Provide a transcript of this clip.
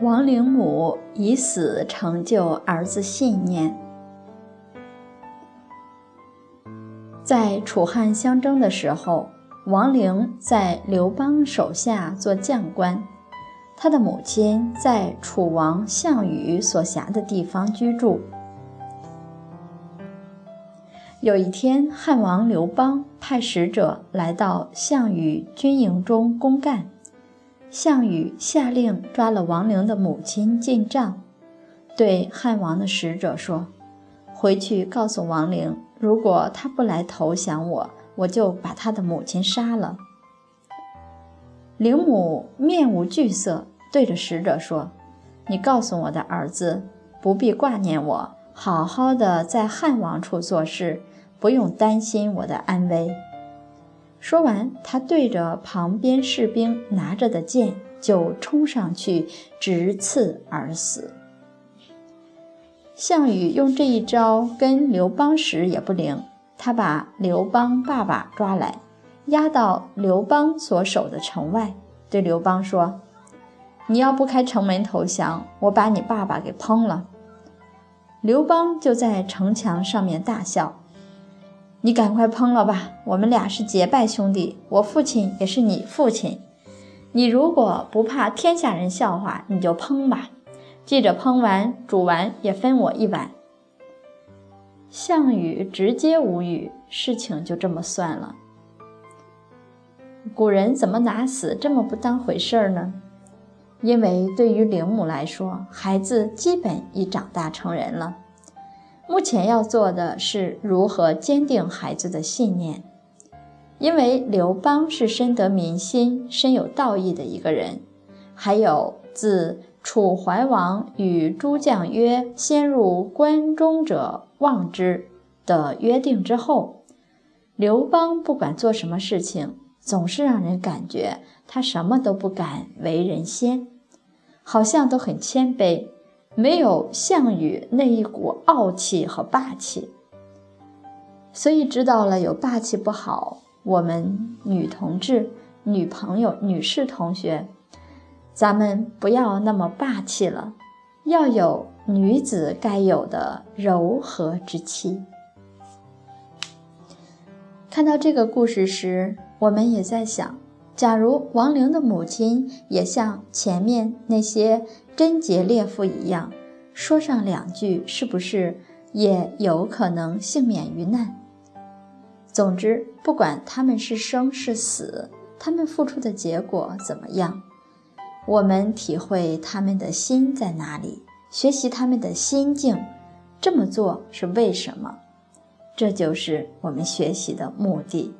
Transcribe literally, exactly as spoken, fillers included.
王灵母以死成就儿子信念。在楚汉相争的时候，王陵在刘邦手下做将官，他的母亲在楚王项羽所辖的地方居住。有一天，汉王刘邦派使者来到项羽军营中公干，项羽下令抓了王陵的母亲进帐，对汉王的使者说：“回去告诉王陵，如果他不来投降我，我就把他的母亲杀了。”灵母面无惧色，对着使者说：“你告诉我的儿子，不必挂念我，好好的在汉王处做事，不用担心我的安危。”说完，他对着旁边士兵拿着的剑就冲上去，直刺而死。项羽用这一招跟刘邦使也不灵，他把刘邦爸爸抓来，押到刘邦所守的城外，对刘邦说：“你要不开城门投降，我把你爸爸给烹了。”刘邦就在城墙上面大笑：“你赶快烹了吧，我们俩是结拜兄弟，我父亲也是你父亲。你如果不怕天下人笑话，你就烹吧，记着烹完煮完也分我一碗。”项羽直接无语，事情就这么算了。古人怎么拿死这么不当回事呢？因为对于灵母来说，孩子基本已长大成人了，目前要做的是如何坚定孩子的信念。因为刘邦是深得民心、深有道义的一个人，还有自楚怀王与诸将曰：“先入关中者望之”的约定之后，刘邦不管做什么事情，总是让人感觉他什么都不敢为人先，好像都很谦卑，没有项羽那一股傲气和霸气。所以知道了有霸气不好，我们女同志、女朋友、女士同学，咱们不要那么霸气了，要有女子该有的柔和之气。看到这个故事时，我们也在想，假如王陵的母亲也像前面那些贞洁烈妇一样，说上两句，是不是也有可能幸免于难？总之，不管他们是生是死，他们付出的结果怎么样，我们体会他们的心在哪里，学习他们的心境，这么做是为什么？这就是我们学习的目的。